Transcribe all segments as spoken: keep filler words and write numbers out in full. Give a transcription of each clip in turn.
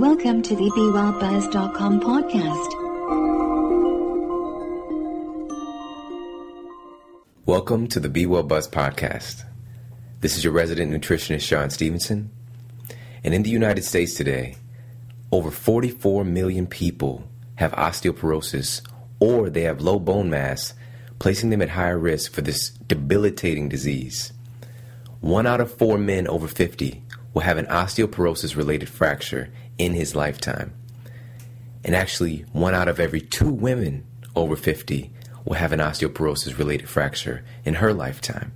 Welcome to the Be Well Buzz dot com podcast. Welcome to the BeWellBuzz podcast. This is your resident nutritionist, Shawn Stevenson. And in the United States today, over forty-four million people have osteoporosis or they have low bone mass, placing them at higher risk for this debilitating disease. One out of four men over fifty will have an osteoporosis-related fracture in his lifetime. And actually, one out of every two women over fifty will have an osteoporosis-related fracture in her lifetime.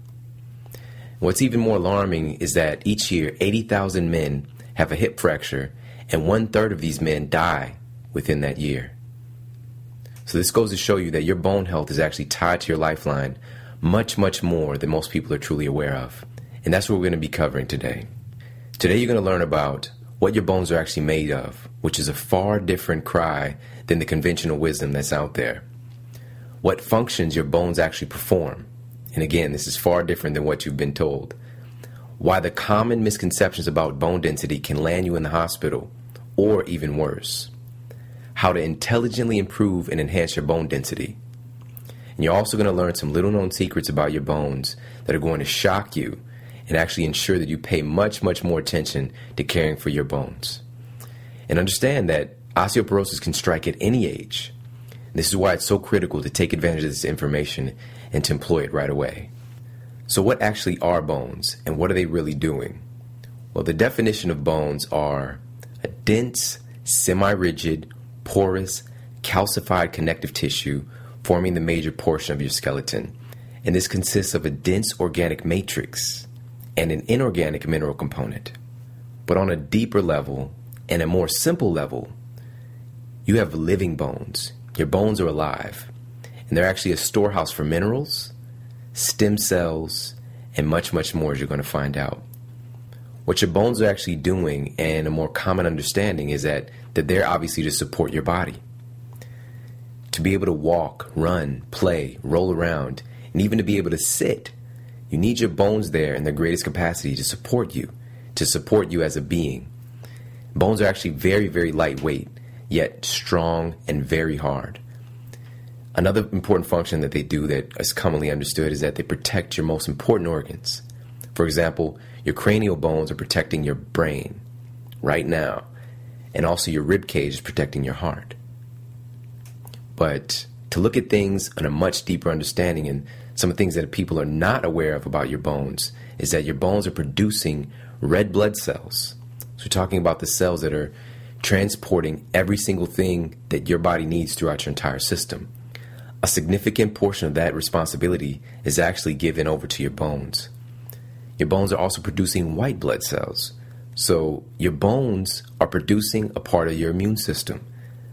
What's even more alarming is that each year, eighty thousand men have a hip fracture, and one-third of these men die within that year. So this goes to show you that your bone health is actually tied to your lifeline much, much more than most people are truly aware of. And that's what we're going to be covering today. Today you're going to learn about what your bones are actually made of, which is a far different cry than the conventional wisdom that's out there. What functions your bones actually perform. And again, this is far different than what you've been told. Why the common misconceptions about bone density can land you in the hospital, or even worse. How to intelligently improve and enhance your bone density. And you're also going to learn some little-known secrets about your bones that are going to shock you and actually ensure that you pay much, much more attention to caring for your bones. And understand that osteoporosis can strike at any age. This is why it's so critical to take advantage of this information and to employ it right away. So what actually are bones, and what are they really doing? Well, the definition of bones are a dense, semi-rigid, porous, calcified connective tissue forming the major portion of your skeleton. And this consists of a dense organic matrix and an inorganic mineral component. But on a deeper level and a more simple level, you have living bones. Your bones are alive, and they're actually a storehouse for minerals, stem cells, and much, much more, as you're going to find out. What your bones are actually doing, and a more common understanding, is that, that they're obviously to support your body. To be able to walk, run, play, roll around, and even to be able to sit, you need your bones there in their greatest capacity to support you, to support you as a being. Bones are actually very, very lightweight, yet strong and very hard. Another important function that they do that is commonly understood is that they protect your most important organs. For example, your cranial bones are protecting your brain right now, and also your rib cage is protecting your heart. But to look at things on a much deeper understanding, and some of the things that people are not aware of about your bones, is that your bones are producing red blood cells. So we're talking about the cells that are transporting every single thing that your body needs throughout your entire system. A significant portion of that responsibility is actually given over to your bones. Your bones are also producing white blood cells. So your bones are producing a part of your immune system.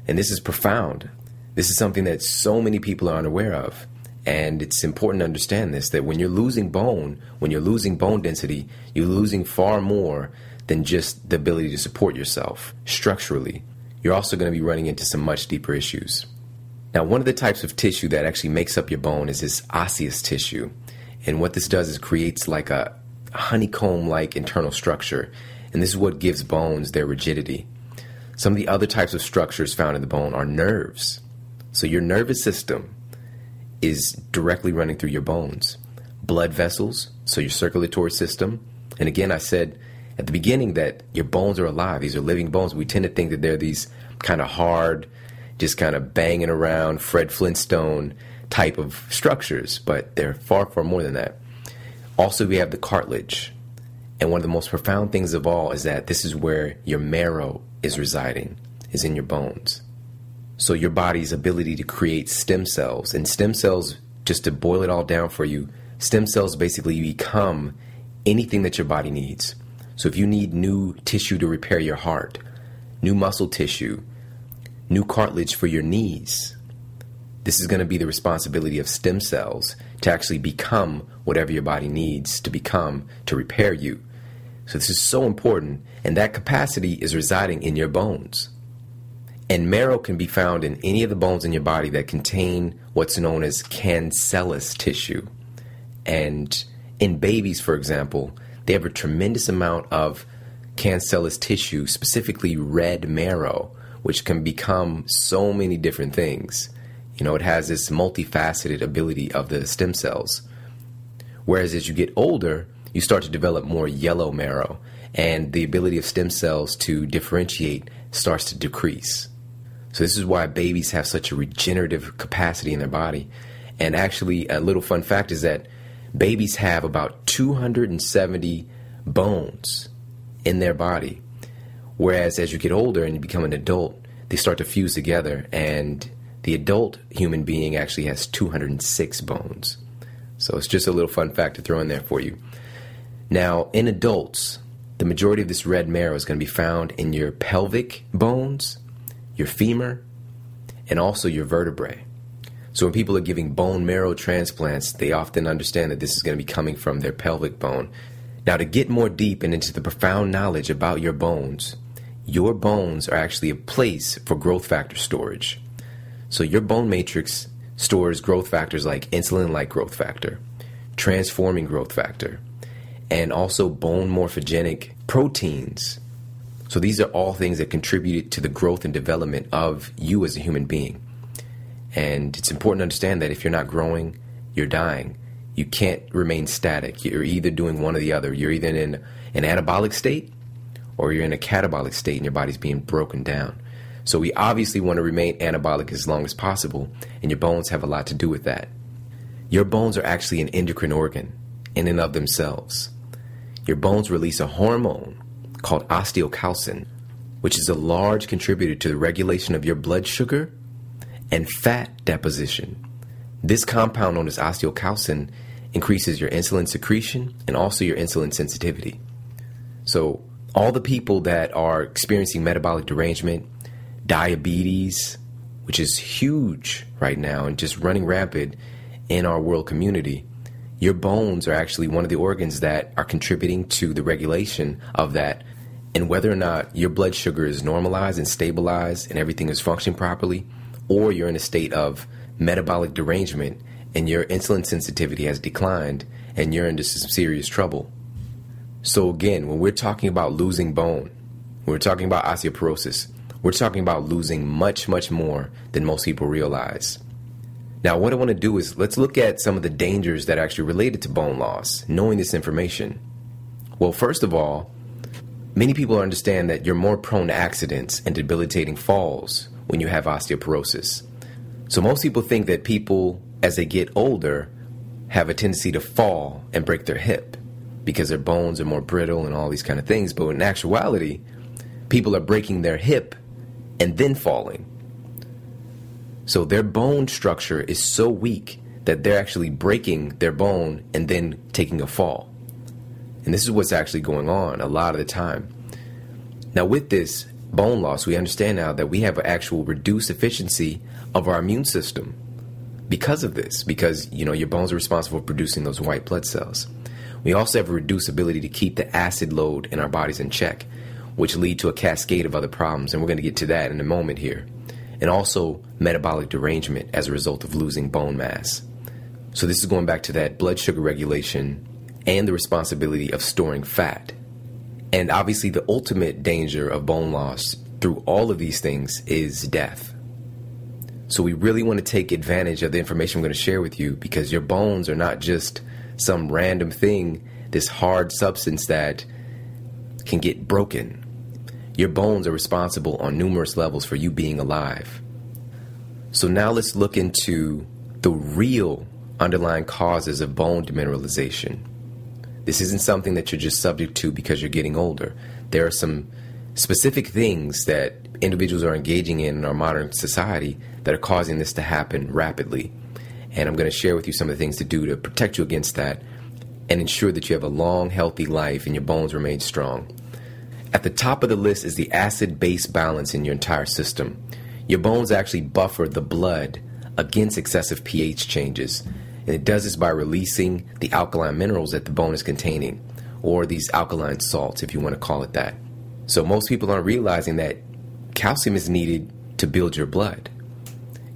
And this is profound. This is something that so many people are unaware of. And it's important to understand this, that when you're losing bone, when you're losing bone density, you're losing far more than just the ability to support yourself structurally. You're also going to be running into some much deeper issues. Now, one of the types of tissue that actually makes up your bone is this osseous tissue. And what this does is creates like a honeycomb-like internal structure. And this is what gives bones their rigidity. Some of the other types of structures found in the bone are nerves. So your nervous system is directly running through your bones. Blood vessels, so your circulatory system. And again, I said at the beginning that your bones are alive. These are living bones. We tend to think that they're these kind of hard, just kind of banging around Fred Flintstone type of structures, but they're far, far more than that. Also, we have the cartilage. And one of the most profound things of all is that this is where your marrow is residing, is in your bones. So your body's ability to create stem cells, and stem cells, just to boil it all down for you, stem cells basically become anything that your body needs. So if you need new tissue to repair your heart, new muscle tissue, new cartilage for your knees, this is going to be the responsibility of stem cells to actually become whatever your body needs to become to repair you. So this is so important, and that capacity is residing in your bones. And marrow can be found in any of the bones in your body that contain what's known as cancellous tissue. And in babies, for example, they have a tremendous amount of cancellous tissue, specifically red marrow, which can become so many different things. You know, it has this multifaceted ability of the stem cells. Whereas as you get older, you start to develop more yellow marrow, and the ability of stem cells to differentiate starts to decrease. So this is why babies have such a regenerative capacity in their body. And actually, a little fun fact is that babies have about two hundred seventy bones in their body. Whereas as you get older and you become an adult, they start to fuse together, and the adult human being actually has two hundred six bones. So it's just a little fun fact to throw in there for you. Now, in adults, the majority of this red marrow is going to be found in your pelvic bones, your femur, and also your vertebrae. So when people are giving bone marrow transplants, they often understand that this is going to be coming from their pelvic bone. Now, to get more deep and into the profound knowledge about your bones, your bones are actually a place for growth factor storage. So your bone matrix stores growth factors like insulin-like growth factor, transforming growth factor, and also bone morphogenic proteins. So these are all things that contributed to the growth and development of you as a human being. And it's important to understand that if you're not growing, you're dying. You can't remain static. You're either doing one or the other. You're either in an anabolic state or you're in a catabolic state and your body's being broken down. So we obviously want to remain anabolic as long as possible, and your bones have a lot to do with that. Your bones are actually an endocrine organ in and of themselves. Your bones release a hormone called osteocalcin, which is a large contributor to the regulation of your blood sugar and fat deposition. This compound known as osteocalcin increases your insulin secretion and also your insulin sensitivity. So all the people that are experiencing metabolic derangement, diabetes, which is huge right now and just running rampant in our world community, your bones are actually one of the organs that are contributing to the regulation of that. And whether or not your blood sugar is normalized and stabilized and everything is functioning properly, or you're in a state of metabolic derangement and your insulin sensitivity has declined and you're into some serious trouble. So again, when we're talking about losing bone, when we're talking about osteoporosis, we're talking about losing much, much more than most people realize. Now, what I want to do is let's look at some of the dangers that are actually related to bone loss, knowing this information. Well, first of all, many people understand that you're more prone to accidents and debilitating falls when you have osteoporosis. So most people think that people, as they get older, have a tendency to fall and break their hip because their bones are more brittle and all these kind of things. But in actuality, people are breaking their hip and then falling. So their bone structure is so weak that they're actually breaking their bone and then taking a fall. And this is what's actually going on a lot of the time. Now, with this bone loss, we understand now that we have an actual reduced efficiency of our immune system because of this, because, you know, your bones are responsible for producing those white blood cells. We also have a reduced ability to keep the acid load in our bodies in check, which lead to a cascade of other problems. And we're going to get to that in a moment here. And also metabolic derangement as a result of losing bone mass. So this is going back to that blood sugar regulation and the responsibility of storing fat. And obviously the ultimate danger of bone loss through all of these things is death. So we really want to take advantage of the information I'm going to share with you, because your bones are not just some random thing, this hard substance that can get broken. Your bones are responsible on numerous levels for you being alive. So now let's look into the real underlying causes of bone demineralization. This isn't something that you're just subject to because you're getting older. There are some specific things that individuals are engaging in in our modern society that are causing this to happen rapidly. And I'm going to share with you some of the things to do to protect you against that and ensure that you have a long, healthy life and your bones remain strong. At the top of the list is the acid-base balance in your entire system. Your bones actually buffer the blood against excessive pH changes. And it does this by releasing the alkaline minerals that the bone is containing, or these alkaline salts, if you want to call it that. So most people aren't realizing that calcium is needed to build your blood.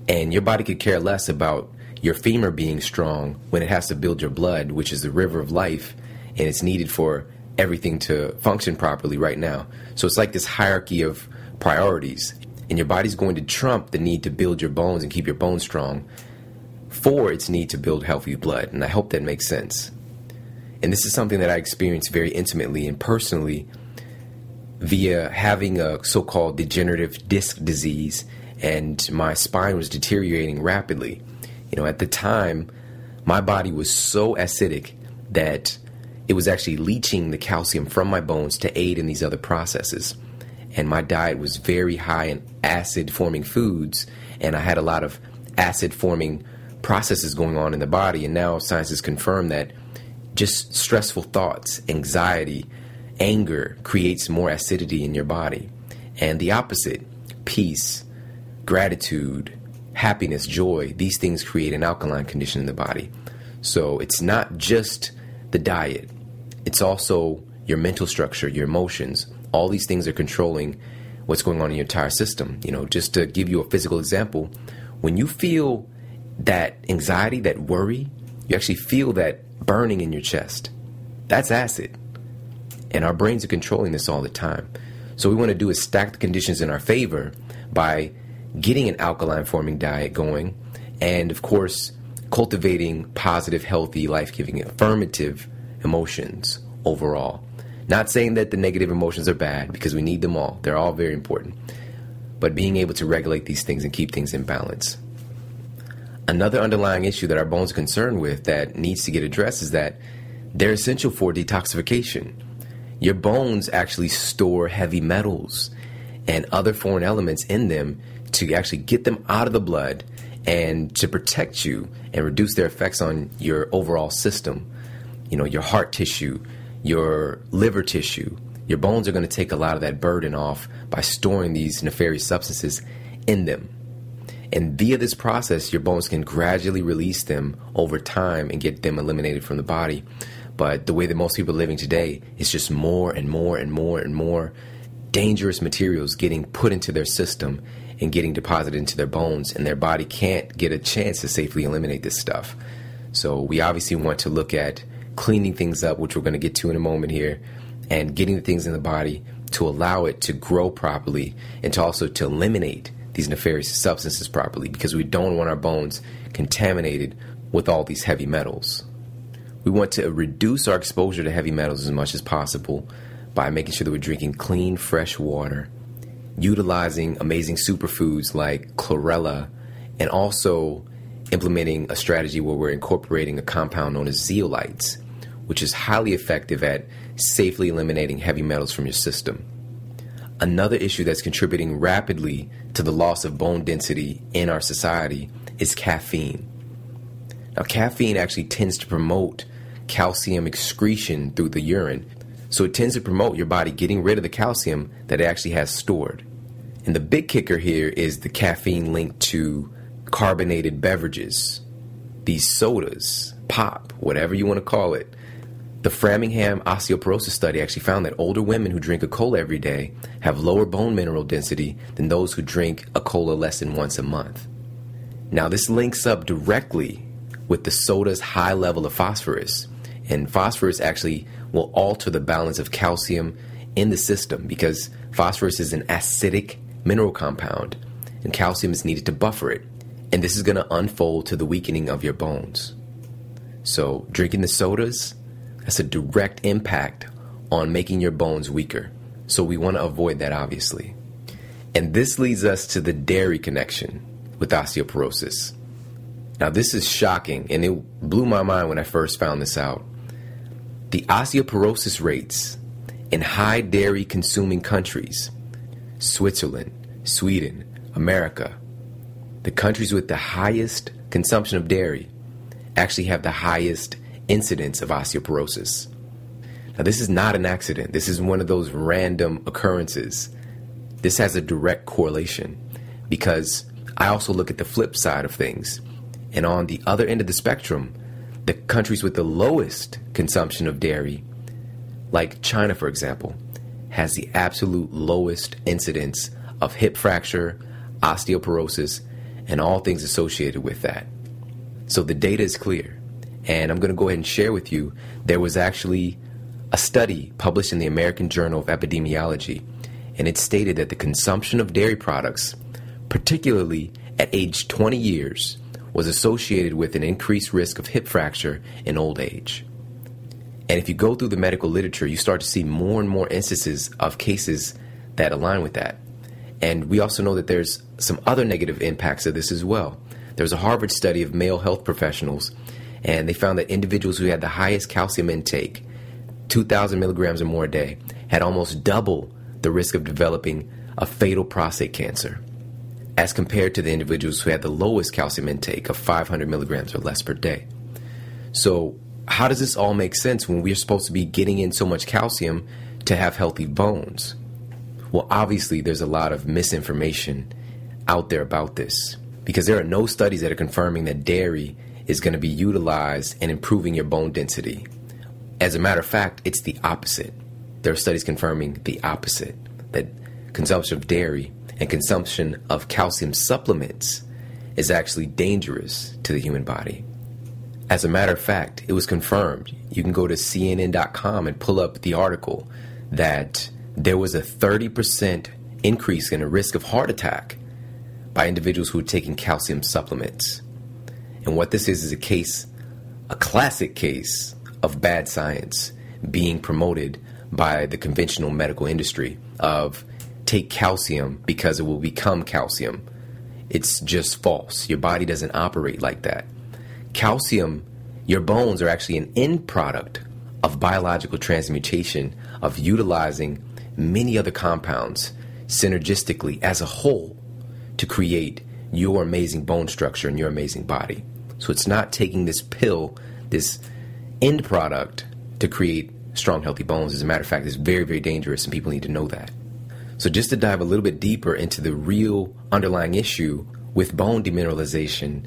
And your body could care less about your femur being strong when it has to build your blood, which is the river of life, and it's needed for everything to function properly right now. So it's like this hierarchy of priorities, and your body's going to trump the need to build your bones and keep your bones strong for its need to build healthy blood. And I hope that makes sense. And this is something that I experienced very intimately and personally via having a so-called degenerative disc disease, and my spine was deteriorating rapidly. You know, at the time, my body was so acidic that it was actually leaching the calcium from my bones to aid in these other processes. And my diet was very high in acid-forming foods, and I had a lot of acid-forming processes going on in the body. And now science has confirmed that just stressful thoughts, anxiety, anger creates more acidity in your body. And the opposite, peace, gratitude, happiness, joy, these things create an alkaline condition in the body. So it's not just the diet, it's also your mental structure, your emotions. All these things are controlling what's going on in your entire system. You know, just to give you a physical example, when you feel that anxiety, that worry, you actually feel that burning in your chest. That's acid. And our brains are controlling this all the time. So what we want to do is stack the conditions in our favor by getting an alkaline-forming diet going, and, of course, cultivating positive, healthy, life-giving, affirmative emotions overall. Not saying that the negative emotions are bad, because we need them all. They're all very important. But being able to regulate these things and keep things in balance. Another underlying issue that our bones are concerned with that needs to get addressed is that they're essential for detoxification. Your bones actually store heavy metals and other foreign elements in them to actually get them out of the blood and to protect you and reduce their effects on your overall system. You know, your heart tissue, your liver tissue. Your bones are going to take a lot of that burden off by storing these nefarious substances in them. And via this process, your bones can gradually release them over time and get them eliminated from the body. But the way that most people are living today is just more and more and more and more dangerous materials getting put into their system and getting deposited into their bones, and their body can't get a chance to safely eliminate this stuff. So we obviously want to look at cleaning things up, which we're going to get to in a moment here, and getting the things in the body to allow it to grow properly and to also to eliminate these nefarious substances properly, because we don't want our bones contaminated with all these heavy metals. We want to reduce our exposure to heavy metals as much as possible by making sure that we're drinking clean, fresh water, utilizing amazing superfoods like chlorella, and also implementing a strategy where we're incorporating a compound known as zeolites, which is highly effective at safely eliminating heavy metals from your system. Another issue that's contributing rapidly to the loss of bone density in our society is caffeine. Now, caffeine actually tends to promote calcium excretion through the urine. So it tends to promote your body getting rid of the calcium that it actually has stored. And the big kicker here is the caffeine linked to carbonated beverages, these sodas, pop, whatever you want to call it. The Framingham Osteoporosis Study actually found that older women who drink a cola every day have lower bone mineral density than those who drink a cola less than once a month. Now, this links up directly with the soda's high level of phosphorus. And phosphorus actually will alter the balance of calcium in the system, because phosphorus is an acidic mineral compound and calcium is needed to buffer it. And this is going to unfold to the weakening of your bones. So drinking the sodas, that's a direct impact on making your bones weaker. So we want to avoid that, obviously. And this leads us to the dairy connection with osteoporosis. Now, this is shocking, and it blew my mind when I first found this out. The osteoporosis rates in high dairy consuming countries, Switzerland, Sweden, America, the countries with the highest consumption of dairy actually have the highest incidence of osteoporosis. Now, this is not an accident. This is one of those random occurrences. This has a direct correlation, because I also look at the flip side of things. And on the other end of the spectrum, the countries with the lowest consumption of dairy, like China, for example, has the absolute lowest incidence of hip fracture, osteoporosis, and all things associated with that. So the data is clear. And I'm going to go ahead and share with you, there was actually a study published in the American Journal of Epidemiology, and it stated that the consumption of dairy products, particularly at age twenty years, was associated with an increased risk of hip fracture in old age. And if you go through the medical literature, you start to see more and more instances of cases that align with that. And we also know that there's some other negative impacts of this as well. There's a Harvard study of male health professionals, and they found that individuals who had the highest calcium intake, two thousand milligrams or more a day, had almost double the risk of developing a fatal prostate cancer, as compared to the individuals who had the lowest calcium intake of five hundred milligrams or less per day. So how does this all make sense when we're supposed to be getting in so much calcium to have healthy bones? Well, obviously, there's a lot of misinformation out there about this, because there are no studies that are confirming that dairy is going to be utilized in improving your bone density. As a matter of fact, it's the opposite. There are studies confirming the opposite, that consumption of dairy and consumption of calcium supplements is actually dangerous to the human body. As a matter of fact, it was confirmed. You can go to C N N dot com and pull up the article that there was a thirty percent increase in the risk of heart attack by individuals who were taking calcium supplements. And what this is is a case, a classic case of bad science being promoted by the conventional medical industry of take calcium because it will become calcium. It's just false. Your body doesn't operate like that. Calcium, your bones are actually an end product of biological transmutation of utilizing many other compounds synergistically as a whole to create your amazing bone structure and your amazing body. So it's not taking this pill, this end product, to create strong, healthy bones. As a matter of fact, it's very, very dangerous, and people need to know that. So just to dive a little bit deeper into the real underlying issue with bone demineralization,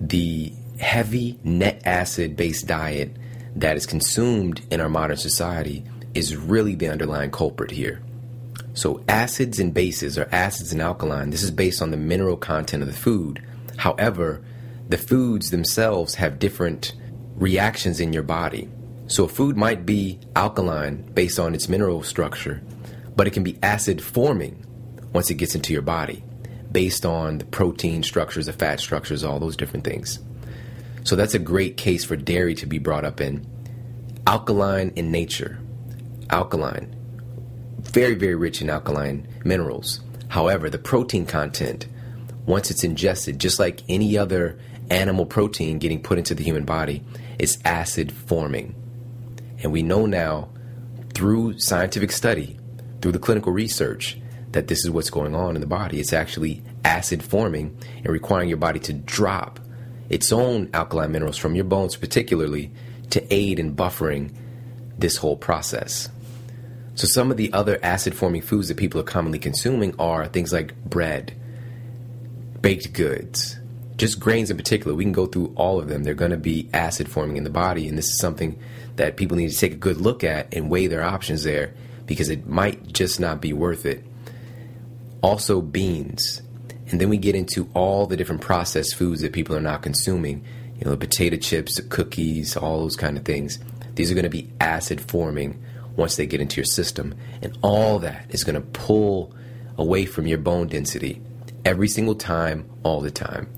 the heavy net acid-based diet that is consumed in our modern society is really the underlying culprit here. So acids and bases, or acids and alkaline, this is based on the mineral content of the food. However, the foods themselves have different reactions in your body. So a food might be alkaline based on its mineral structure, but it can be acid forming once it gets into your body based on the protein structures, the fat structures, all those different things. So that's a great case for dairy to be brought up in. Alkaline in nature. Alkaline. Very, very rich in alkaline minerals. However, the protein content, once it's ingested, just like any other animal protein getting put into the human body, is acid forming. And we know now through scientific study, through the clinical research, that this is what's going on in the body. It's actually acid forming and requiring your body to drop its own alkaline minerals from your bones particularly to aid in buffering this whole process. So some of the other acid-forming foods that people are commonly consuming are things like bread, baked goods, just grains in particular. We can go through all of them. They're going to be acid-forming in the body, and this is something that people need to take a good look at and weigh their options there, because it might just not be worth it. Also beans. And then we get into all the different processed foods that people are not consuming. You know, the potato chips, the cookies, all those kind of things. These are going to be acid forming once they get into your system. And all that is going to pull away from your bone density every single time, all the time.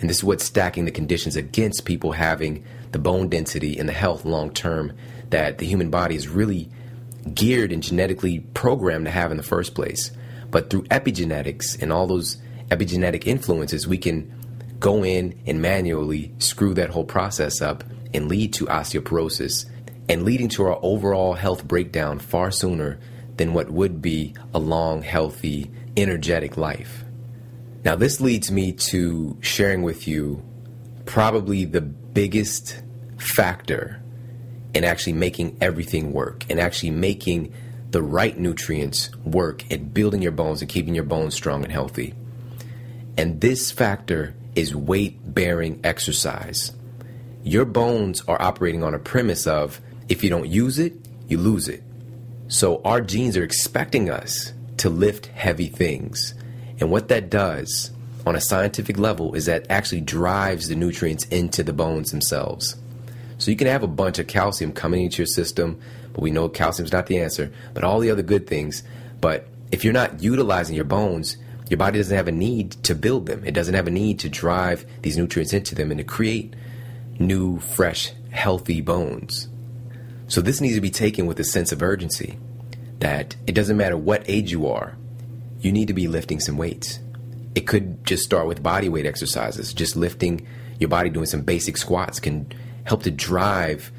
And this is what's stacking the conditions against people having the bone density and the health long term that the human body is really geared and genetically programmed to have in the first place. But through epigenetics and all those epigenetic influences, we can go in and manually screw that whole process up and lead to osteoporosis and leading to our overall health breakdown far sooner than what would be a long, healthy, energetic life. Now, this leads me to sharing with you probably the biggest factor in actually making everything work and actually making the right nutrients work at building your bones and keeping your bones strong and healthy. And this factor is weight-bearing exercise. Your bones are operating on a premise of if you don't use it, you lose it. So our genes are expecting us to lift heavy things. And what that does on a scientific level is that actually drives the nutrients into the bones themselves. So you can have a bunch of calcium coming into your system, but we know calcium's not the answer, but all the other good things. But if you're not utilizing your bones, your body doesn't have a need to build them. It doesn't have a need to drive these nutrients into them and to create new, fresh, healthy bones. So this needs to be taken with a sense of urgency, that it doesn't matter what age you are, you need to be lifting some weights. It could just start with body weight exercises. Just lifting your body, doing some basic squats can help to drive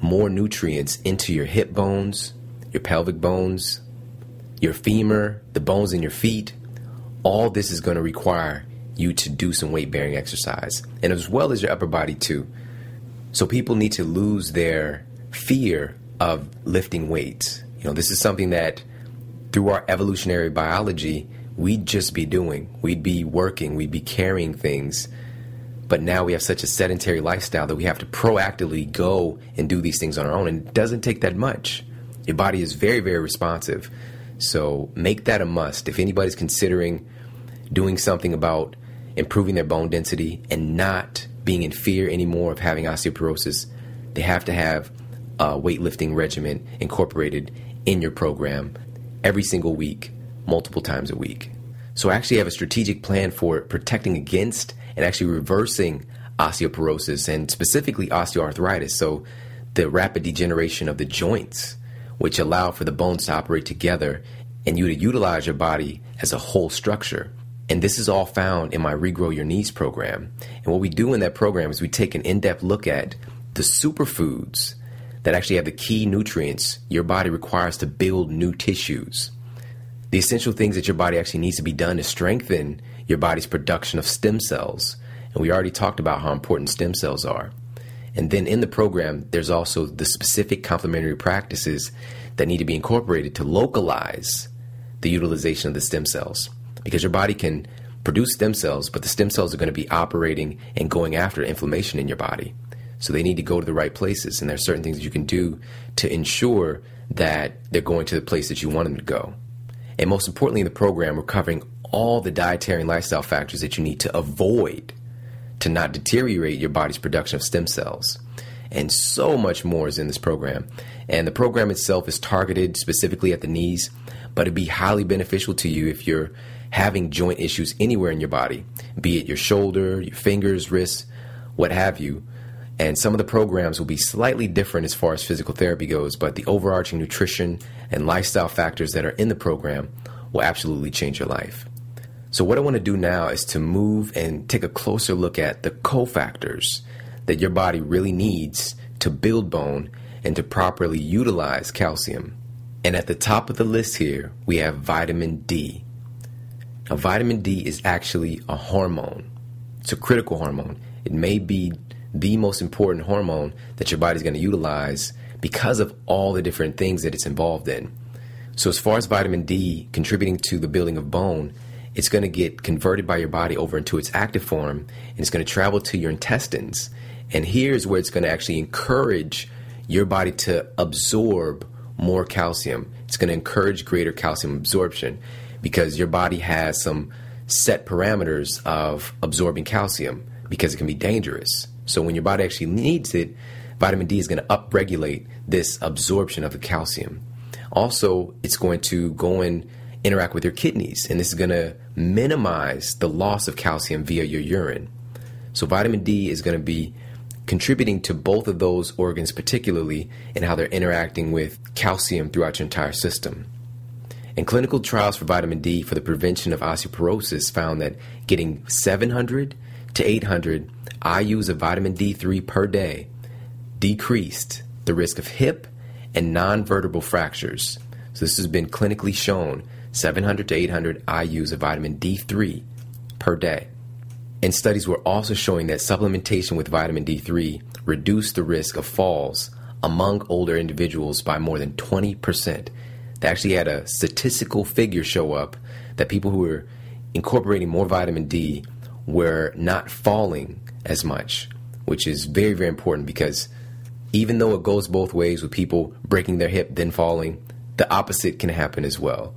more nutrients into your hip bones, your pelvic bones, your femur, the bones in your feet. All this is going to require you to do some weight-bearing exercise, and as well as your upper body too. So people need to lose their fear of lifting weights. You know, this is something that through our evolutionary biology, we'd just be doing. We'd be working. We'd be carrying things. But now we have such a sedentary lifestyle that we have to proactively go and do these things on our own. And it doesn't take that much. Your body is very, very responsive. So make that a must. If anybody's considering doing something about improving their bone density and not being in fear anymore of having osteoporosis, they have to have a weightlifting regimen incorporated in your program every single week, multiple times a week. So I actually have a strategic plan for protecting against and actually reversing osteoporosis, and specifically osteoarthritis, so the rapid degeneration of the joints, which allow for the bones to operate together and you to utilize your body as a whole structure. And this is all found in my Regrow Your Knees program. And what we do in that program is we take an in-depth look at the superfoods that actually have the key nutrients your body requires to build new tissues. The essential things that your body actually needs to be done to strengthen your body's production of stem cells. And we already talked about how important stem cells are. And then in the program, there's also the specific complementary practices that need to be incorporated to localize the utilization of the stem cells. Because your body can produce stem cells, but the stem cells are going to be operating and going after inflammation in your body. So they need to go to the right places. And there are certain things that you can do to ensure that they're going to the place that you want them to go. And most importantly, in the program, we're covering all the dietary and lifestyle factors that you need to avoid to not deteriorate your body's production of stem cells. And so much more is in this program. And the program itself is targeted specifically at the knees, but it'd be highly beneficial to you if you're having joint issues anywhere in your body, be it your shoulder, your fingers, wrists, what have you. And some of the programs will be slightly different as far as physical therapy goes, but the overarching nutrition and lifestyle factors that are in the program will absolutely change your life. So what I want to do now is to move and take a closer look at the cofactors that your body really needs to build bone and to properly utilize calcium. And at the top of the list here, we have vitamin D. Now, vitamin D is actually a hormone. It's a critical hormone. It may be the most important hormone that your body's going to utilize because of all the different things that it's involved in. So as far as vitamin D contributing to the building of bone, it's going to get converted by your body over into its active form, and it's going to travel to your intestines. And here's where it's going to actually encourage your body to absorb more calcium. It's going to encourage greater calcium absorption because your body has some set parameters of absorbing calcium because it can be dangerous. So when your body actually needs it, vitamin D is going to upregulate this absorption of the calcium. Also, it's going to go and interact with your kidneys, and this is going to minimize the loss of calcium via your urine. So vitamin D is going to be contributing to both of those organs, particularly in how they're interacting with calcium throughout your entire system. And clinical trials for vitamin D for the prevention of osteoporosis found that getting seven hundred to eight hundred I U's of vitamin D three per day decreased the risk of hip and non-vertebral fractures. So this has been clinically shown, seven hundred to eight hundred I U's of vitamin D three per day. And studies were also showing that supplementation with vitamin D three reduced the risk of falls among older individuals by more than twenty percent. They actually had a statistical figure show up that people who were incorporating more vitamin D were not falling as much, which is very, very important because even though it goes both ways with people breaking their hip then falling, the opposite can happen as well.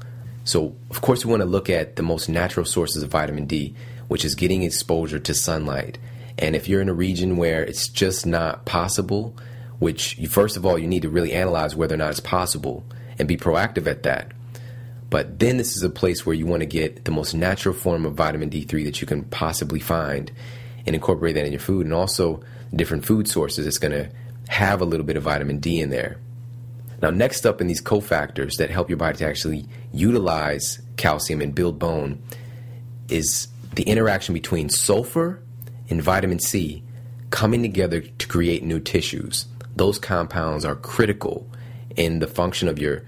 So, of course, we want to look at the most natural sources of vitamin D, which is getting exposure to sunlight And if you're in a region where it's just not possible, which you, first of all, you need to really analyze whether or not it's possible and be proactive at that. But then this is a place where you want to get the most natural form of vitamin D three that you can possibly find and incorporate that in your food, and also different food sources. It's going to have a little bit of vitamin D in there. Now, next up in these cofactors that help your body to actually utilize calcium and build bone is the interaction between sulfur and vitamin C coming together to create new tissues. Those compounds are critical in the function of your,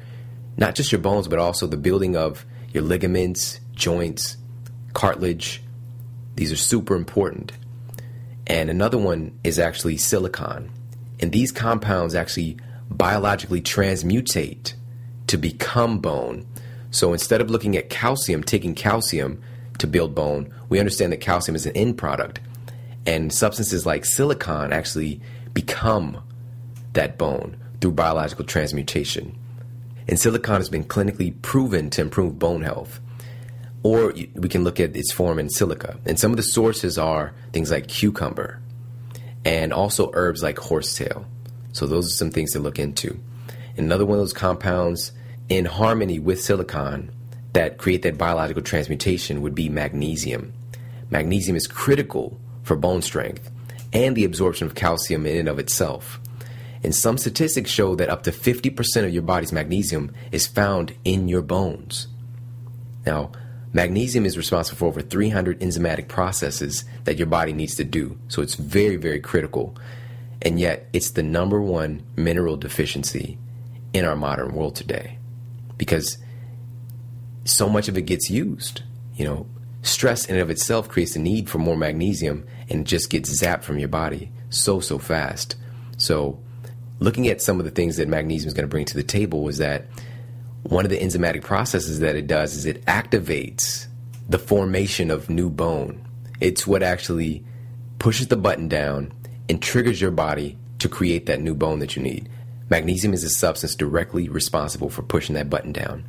not just your bones, but also the building of your ligaments, joints, cartilage. These are super important. And another one is actually silicon. And these compounds actually biologically transmutate to become bone. So instead of looking at calcium, taking calcium to build bone, we understand that calcium is an end product. And substances like silicon actually become that bone through biological transmutation. And silicon has been clinically proven to improve bone health. Or we can look at its form in silica. And some of the sources are things like cucumber and also herbs like horsetail. So those are some things to look into. Another one of those compounds in harmony with silicon that create that biological transmutation would be magnesium. Magnesium is critical for bone strength and the absorption of calcium in and of itself. And some statistics show that up to fifty percent of your body's magnesium is found in your bones. Now, magnesium is responsible for over three hundred enzymatic processes that your body needs to do. So it's very, very critical. And yet it's the number one mineral deficiency in our modern world today, because so much of it gets used. You know, stress in and of itself creates the need for more magnesium, and it just gets zapped from your body so, so fast. So looking at some of the things that magnesium is going to bring to the table was that one of the enzymatic processes that it does is it activates the formation of new bone. It's what actually pushes the button down and triggers your body to create that new bone that you need. Magnesium is a substance directly responsible for pushing that button down.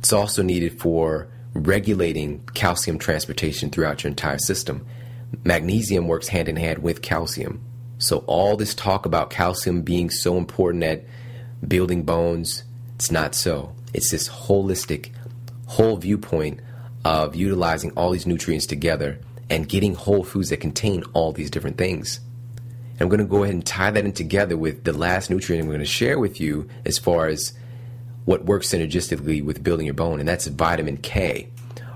It's also needed for regulating calcium transportation throughout your entire system. Magnesium works hand in hand with calcium. So all this talk about calcium being so important at building bones, it's not so. It's this holistic, whole viewpoint of utilizing all these nutrients together and getting whole foods that contain all these different things. And I'm going to go ahead and tie that in together with the last nutrient I'm going to share with you as far as what works synergistically with building your bone, and that's vitamin K.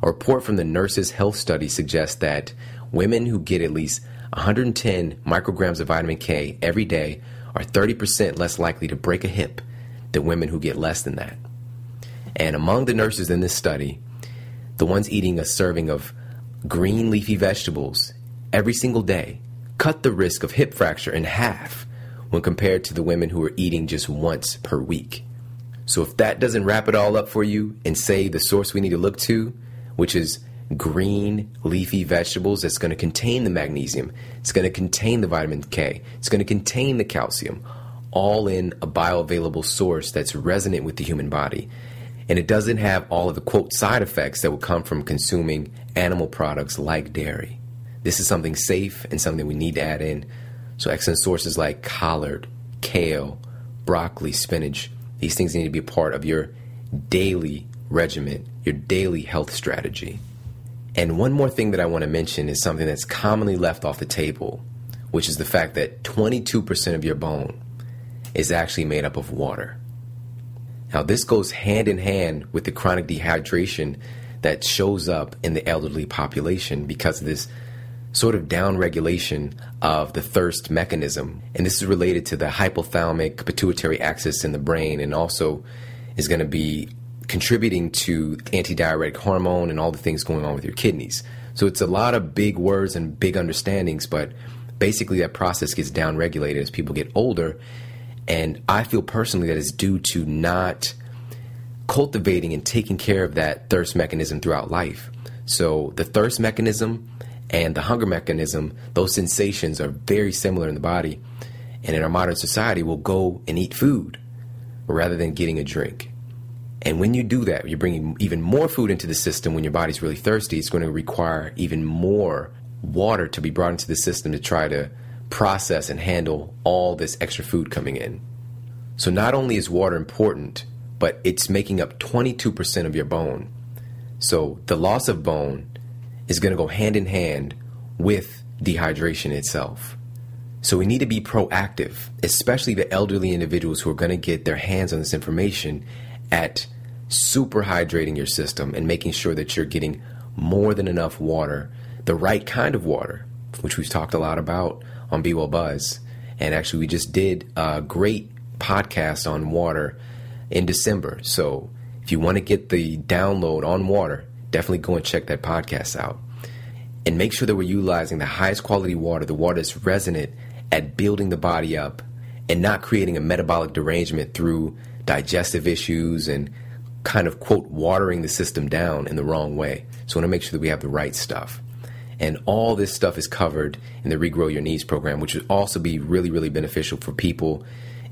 A report from the Nurses' Health Study suggests that women who get at least one hundred ten micrograms of vitamin K every day are thirty percent less likely to break a hip than women who get less than that. And among the nurses in this study, the ones eating a serving of green leafy vegetables every single day cut the risk of hip fracture in half when compared to the women who were eating just once per week. So if that doesn't wrap it all up for you and say the source we need to look to, which is green leafy vegetables, that's going to contain the magnesium, it's going to contain the vitamin K, it's going to contain the calcium, all in a bioavailable source that's resonant with the human body. And it doesn't have all of the, quote, side effects that will come from consuming animal products like dairy. This is something safe and something we need to add in. So excellent sources like collard, kale, broccoli, spinach, these things need to be a part of your daily regimen, your daily health strategy. And one more thing that I want to mention is something that's commonly left off the table, which is the fact that twenty-two percent of your bone is actually made up of water. Now, this goes hand in hand with the chronic dehydration that shows up in the elderly population because of this sort of downregulation of the thirst mechanism. And this is related to the hypothalamic pituitary axis in the brain, and also is going to be contributing to antidiuretic hormone and all the things going on with your kidneys. So it's a lot of big words and big understandings, but basically that process gets downregulated as people get older. And I feel personally that it's due to not cultivating and taking care of that thirst mechanism throughout life. So the thirst mechanism and the hunger mechanism, those sensations are very similar in the body. And in our modern society, we'll go and eat food rather than getting a drink. And when you do that, you're bringing even more food into the system. When your body's really thirsty, it's going to require even more water to be brought into the system to try to process and handle all this extra food coming in. So not only is water important, but it's making up twenty-two percent of your bone. So the loss of bone is going to go hand in hand with dehydration itself. So we need to be proactive, especially the elderly individuals who are going to get their hands on this information, at super hydrating your system and making sure that you're getting more than enough water, the right kind of water, which we've talked a lot about on BeWellBuzz. And actually, we just did a great podcast on water in December. So if you want to get the download on water, definitely go and check that podcast out. And make sure that we're utilizing the highest quality water, the water that's resonant at building the body up and not creating a metabolic derangement through digestive issues and kind of, quote, watering the system down in the wrong way. So we want to make sure that we have the right stuff. And all this stuff is covered in the Regrow Your Knees program, which would also be really, really beneficial for people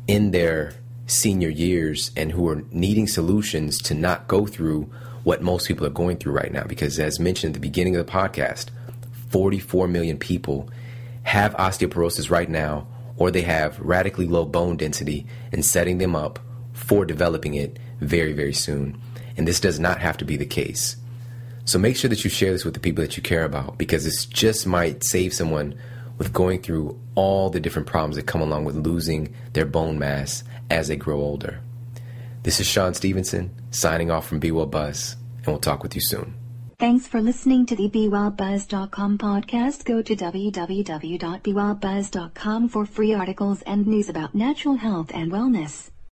in their senior years and who are needing solutions to not go through what most people are going through right now. Because as mentioned at the beginning of the podcast, forty-four million people have osteoporosis right now, or they have radically low bone density and setting them up for developing it very, very soon. And this does not have to be the case. So make sure that you share this with the people that you care about, because this just might save someone with going through all the different problems that come along with losing their bone mass as they grow older. This is Shawn Stevenson signing off from BeWellBuzz, and we'll talk with you soon. Thanks for listening to the Be Well Buzz dot com podcast. Go to w w w dot be well buzz dot com for free articles and news about natural health and wellness.